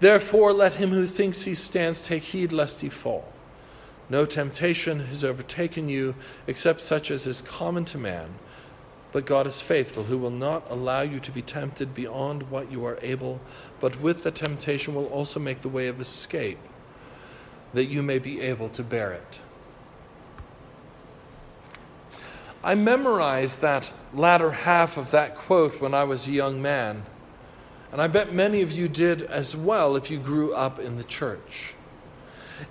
Therefore, let him who thinks he stands take heed lest he fall. No temptation has overtaken you except such as is common to man. But God is faithful, who will not allow you to be tempted beyond what you are able, but with the temptation will also make the way of escape, that you may be able to bear it. I memorized that latter half of that quote when I was a young man, and I bet many of you did as well if you grew up in the church.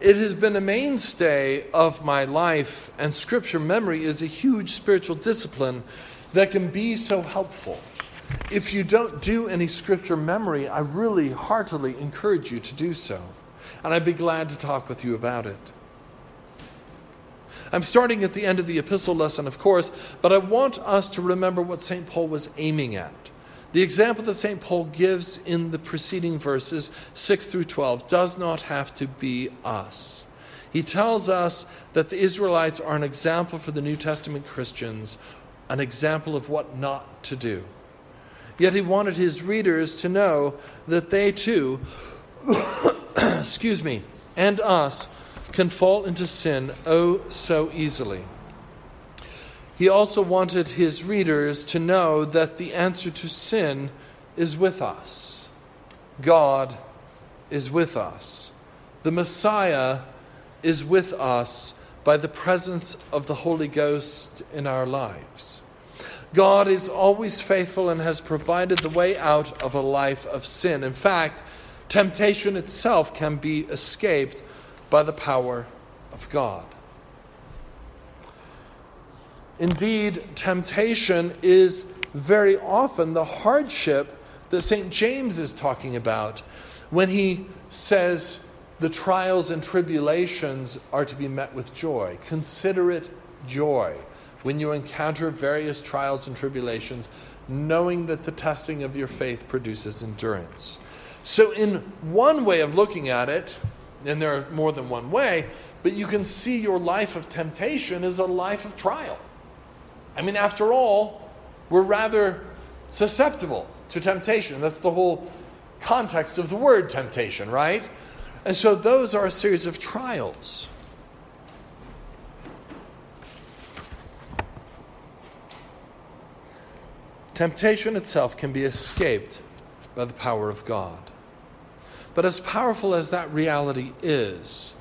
It has been a mainstay of my life, and scripture memory is a huge spiritual discipline that can be so helpful. If you don't do any scripture memory, I really heartily encourage you to do so, and I'd be glad to talk with you about it. I'm starting at the end of the epistle lesson, of course, but I want us to remember what St. Paul was aiming at. The example that St. Paul gives in the preceding verses, 6 through 12, does not have to be us. He tells us that the Israelites are an example for the New Testament Christians, an example of what not to do. Yet he wanted his readers to know that they too, and us, can fall into sin oh so easily. He also wanted his readers to know that the answer to sin is with us. God is with us. The Messiah is with us by the presence of the Holy Ghost in our lives. God is always faithful and has provided the way out of a life of sin. In fact, temptation itself can be escaped by the power of God. Indeed, temptation is very often the hardship that St. James is talking about when he says the trials and tribulations are to be met with joy. Consider it joy when you encounter various trials and tribulations, knowing that the testing of your faith produces endurance. So in one way of looking at it, and there are more than one way, but you can see your life of temptation is a life of trial. I mean, after all, we're rather susceptible to temptation. That's the whole context of the word temptation, right? And so those are a series of trials. Temptation itself can be escaped by the power of God. But as powerful as that reality is,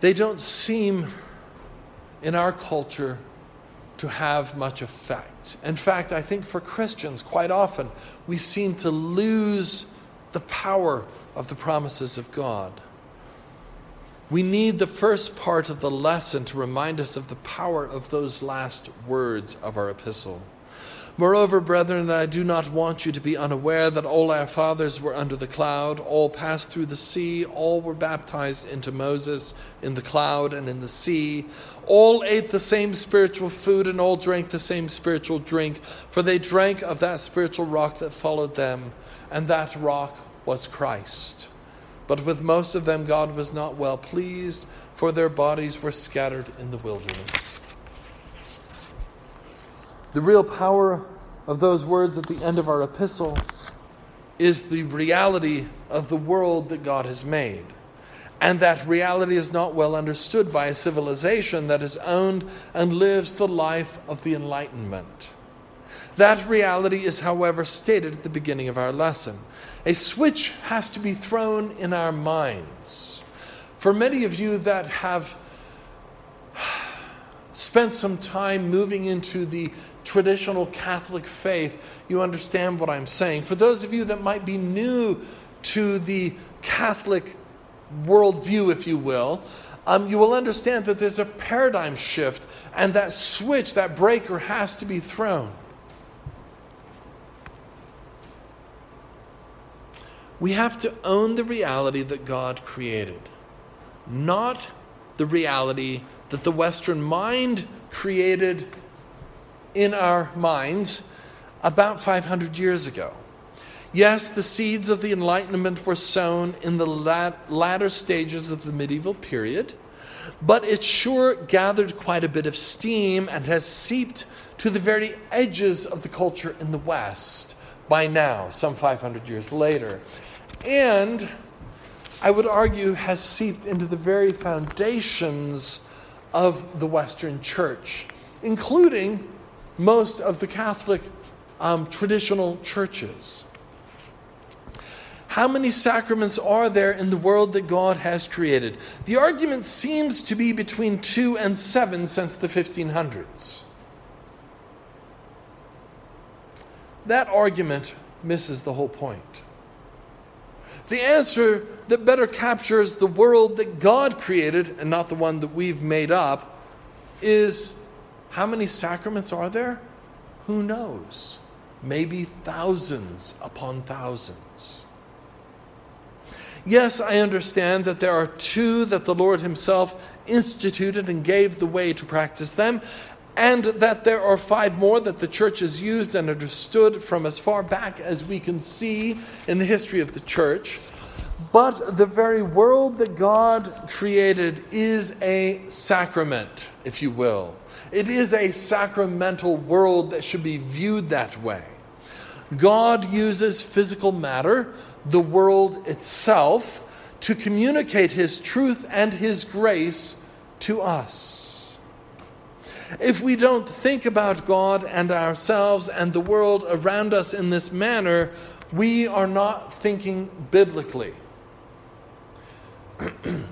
they don't seem in our culture to have much effect. In fact, I think for Christians, quite often, we seem to lose the power of the promises of God. We need the first part of the lesson to remind us of the power of those last words of our epistle. Moreover, brethren, I do not want you to be unaware that all our fathers were under the cloud, all passed through the sea, all were baptized into Moses in the cloud and in the sea, all ate the same spiritual food and all drank the same spiritual drink, for they drank of that spiritual rock that followed them, and that rock was Christ. But with most of them God was not well pleased, for their bodies were scattered in the wilderness. The real power of those words at the end of our epistle is the reality of the world that God has made. And that reality is not well understood by a civilization that is owned and lives the life of the Enlightenment. That reality is, however, stated at the beginning of our lesson. A switch has to be thrown in our minds. For many of you that have spent some time moving into the traditional Catholic faith, you understand what I'm saying. For those of you that might be new to the Catholic worldview, if you will, you will understand that there's a paradigm shift, and that switch, that breaker has to be thrown. We have to own the reality that God created, not the reality that the Western mind created in our minds about 500 years ago. Yes, the seeds of the Enlightenment were sown in the latter stages of the medieval period, but it sure gathered quite a bit of steam and has seeped to the very edges of the culture in the West, by now, some 500 years later. And I would argue has seeped into the very foundations of the Western Church, including most of the Catholic traditional churches. How many sacraments are there in the world that God has created? The argument seems to be between 2 and 7 since the 1500s. That argument misses the whole point. The answer that better captures the world that God created and not the one that we've made up is, how many sacraments are there? Who knows? Maybe thousands upon thousands. Yes, I understand that there are 2 that the Lord himself instituted and gave the way to practice them, and that there are 5 more that the church has used and understood from as far back as we can see in the history of the church. But the very world that God created is a sacrament, if you will. It is a sacramental world that should be viewed that way. God uses physical matter, the world itself, to communicate his truth and his grace to us. If we don't think about God and ourselves and the world around us in this manner, we are not thinking biblically.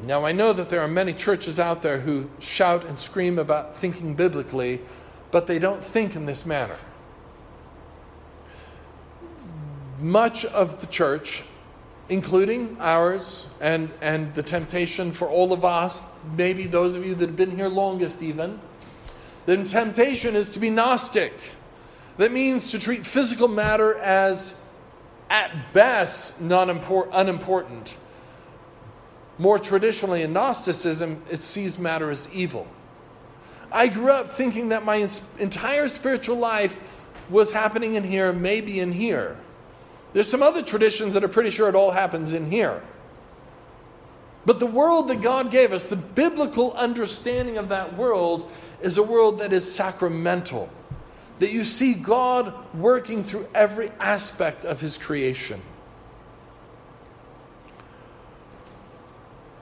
Now, I know that there are many churches out there who shout and scream about thinking biblically, but they don't think in this manner. Much of the church, including ours, and the temptation for all of us, maybe those of you that have been here longest even, the temptation is to be Gnostic. That means to treat physical matter as, at best, unimportant. More traditionally in Gnosticism, it sees matter as evil. I grew up thinking that my entire spiritual life was happening in here, maybe in here. There's some other traditions that are pretty sure it all happens in here. But the world that God gave us, the biblical understanding of that world, is a world that is sacramental. That you see God working through every aspect of his creation.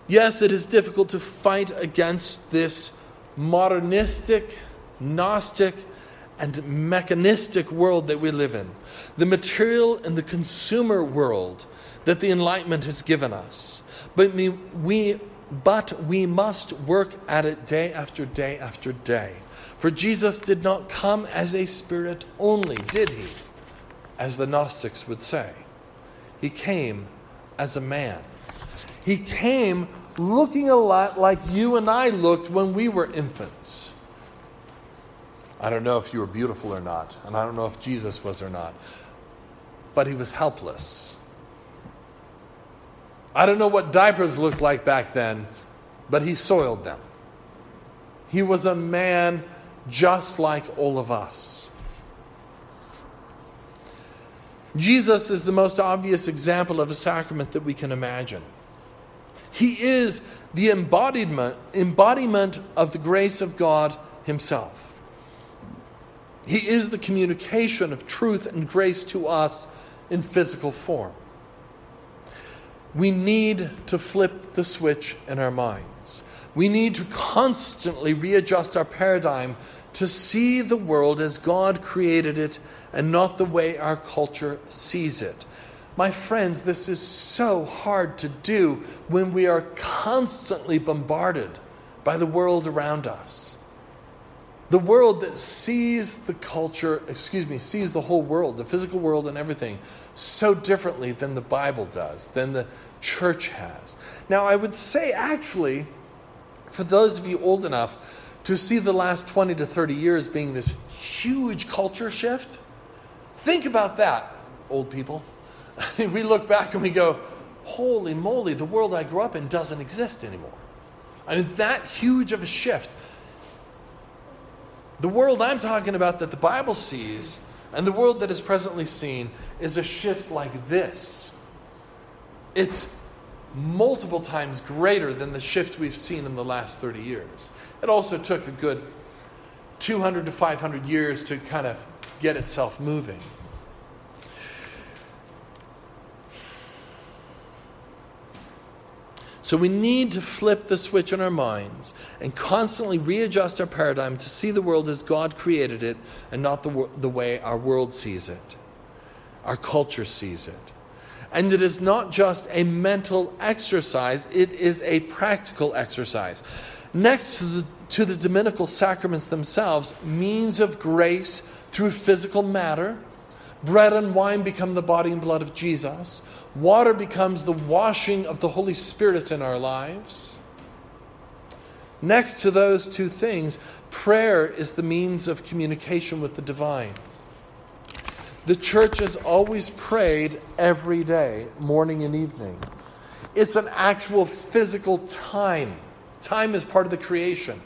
Yes, it is difficult to fight against this modernistic, Gnostic, and mechanistic world that we live in. The material and the consumer world that the Enlightenment has given us. But we must work at it day after day after day. For Jesus did not come as a spirit only, did he? As the Gnostics would say. He came as a man. He came looking a lot like you and I looked when we were infants. I don't know if you were beautiful or not, and I don't know if Jesus was or not, but he was helpless. I don't know what diapers looked like back then, but he soiled them. He was a man just like all of us. Jesus is the most obvious example of a sacrament that we can imagine. He is the embodiment of the grace of God himself. He is the communication of truth and grace to us in physical form. We need to flip the switch in our minds. We need to constantly readjust our paradigm to see the world as God created it and not the way our culture sees it. My friends, this is so hard to do when we are constantly bombarded by the world around us. The world that sees the whole world, the physical world and everything, so differently than the Bible does, than the church has. Now, I would say, actually, for those of you old enough to see the last 20 to 30 years being this huge culture shift, think about that, old people. We look back and we go, holy moly, the world I grew up in doesn't exist anymore. I mean, that huge of a shift. The world I'm talking about that the Bible sees and the world that is presently seen is a shift like this. It's multiple times greater than the shift we've seen in the last 30 years. It also took a good 200 to 500 years to kind of get itself moving. So we need to flip the switch in our minds and constantly readjust our paradigm to see the world as God created it and not the way our world sees it, our culture sees it. And it is not just a mental exercise, it is a practical exercise. Next to the dominical sacraments themselves, means of grace through physical matter. Bread and wine become the body and blood of Jesus. Water becomes the washing of the Holy Spirit in our lives. Next to those two things, prayer is the means of communication with the divine. The church has always prayed every day, morning and evening. It's an actual physical time. Time is part of the creation.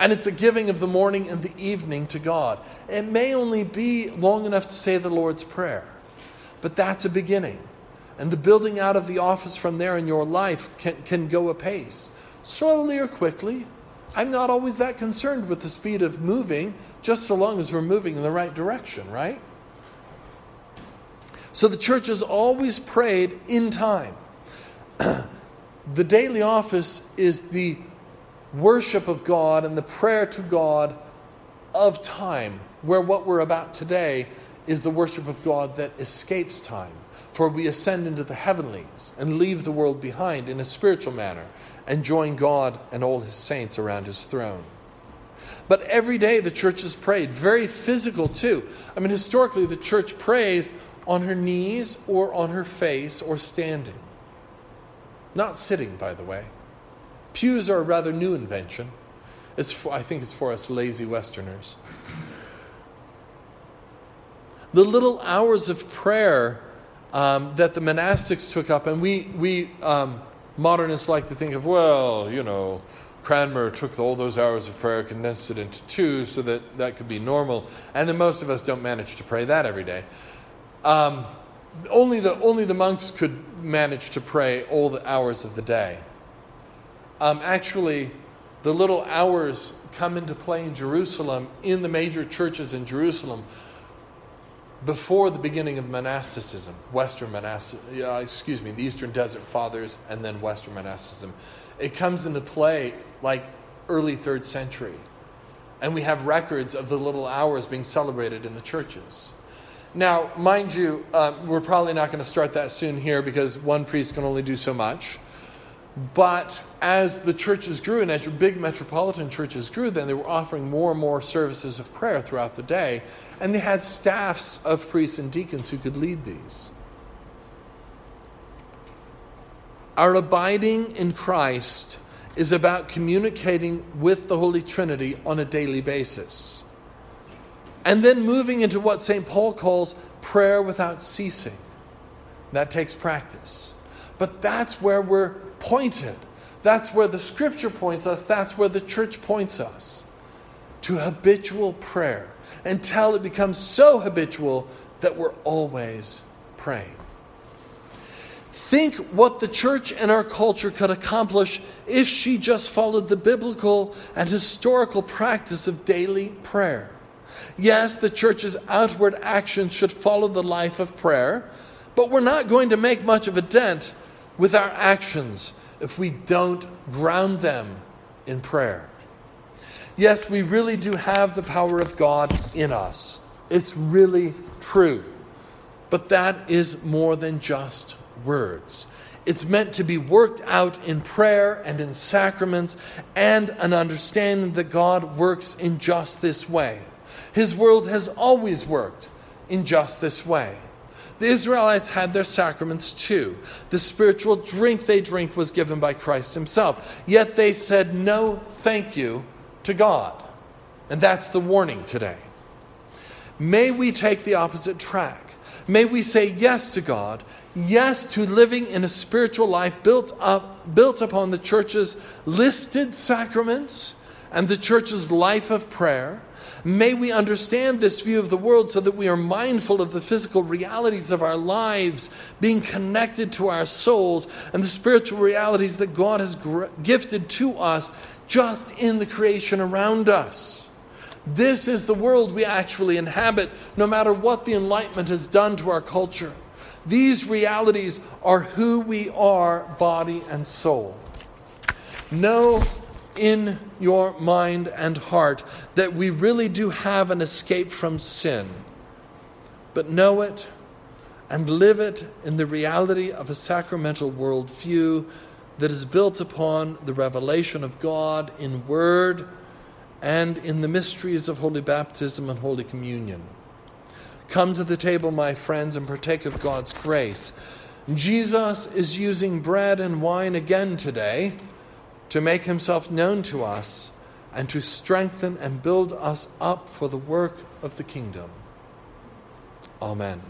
And it's a giving of the morning and the evening to God. It may only be long enough to say the Lord's Prayer, but that's a beginning. And the building out of the office from there in your life can go apace. Slowly or quickly, I'm not always that concerned with the speed of moving, just so long as we're moving in the right direction, right? So the church has always prayed in time. The daily office is the worship of God and the prayer to God of time, where what we're about today is the worship of God that escapes time. For we ascend into the heavenlies and leave the world behind in a spiritual manner and join God and all his saints around his throne. But every day the church has prayed, very physical too. I mean, historically the church prays on her knees or on her face or standing. Not sitting, by the way. Pews are a rather new invention. I think it's for us lazy Westerners. The little hours of prayer that the monastics took up, and we modernists like to think of, well, you know, Cranmer took all those hours of prayer, condensed it into two so that could be normal, and then most of us don't manage to pray that every day. Only the monks could manage to pray all the hours of the day. Actually, the little hours come into play in Jerusalem, in the major churches in Jerusalem, before the beginning of monasticism, the Eastern Desert Fathers, and then Western monasticism. It comes into play like early 3rd century. And we have records of the little hours being celebrated in the churches. Now, mind you, we're probably not going to start that soon here because one priest can only do so much. But as the churches grew, and as your big metropolitan churches grew, then they were offering more and more services of prayer throughout the day. And they had staffs of priests and deacons who could lead these. Our abiding in Christ is about communicating with the Holy Trinity on a daily basis. And then moving into what St. Paul calls prayer without ceasing. That takes practice. But that's where we're pointed. That's where the Scripture points us. That's where the church points us. To habitual prayer. Until it becomes so habitual that we're always praying. Think what the church and our culture could accomplish if she just followed the biblical and historical practice of daily prayer. Yes, the church's outward actions should follow the life of prayer, but we're not going to make much of a dent with our actions if we don't ground them in prayer. Yes, we really do have the power of God in us. It's really true. But that is more than just words. It's meant to be worked out in prayer and in sacraments and an understanding that God works in just this way. His world has always worked in just this way. The Israelites had their sacraments too. The spiritual drink they drink was given by Christ himself. Yet they said no thank you to God. And that's the warning today. May we take the opposite track. May we say yes to God, yes to living in a spiritual life built upon the church's listed sacraments and the church's life of prayer. May we understand this view of the world so that we are mindful of the physical realities of our lives being connected to our souls and the spiritual realities that God has gifted to us just in the creation around us. This is the world we actually inhabit, no matter what the Enlightenment has done to our culture. These realities are who we are, body and soul. Know in your mind and heart that we really do have an escape from sin. But know it and live it in the reality of a sacramental worldview that is built upon the revelation of God in word and in the mysteries of Holy Baptism and Holy Communion. Come to the table, my friends, and partake of God's grace. Jesus is using bread and wine again today to make himself known to us and to strengthen and build us up for the work of the kingdom. Amen.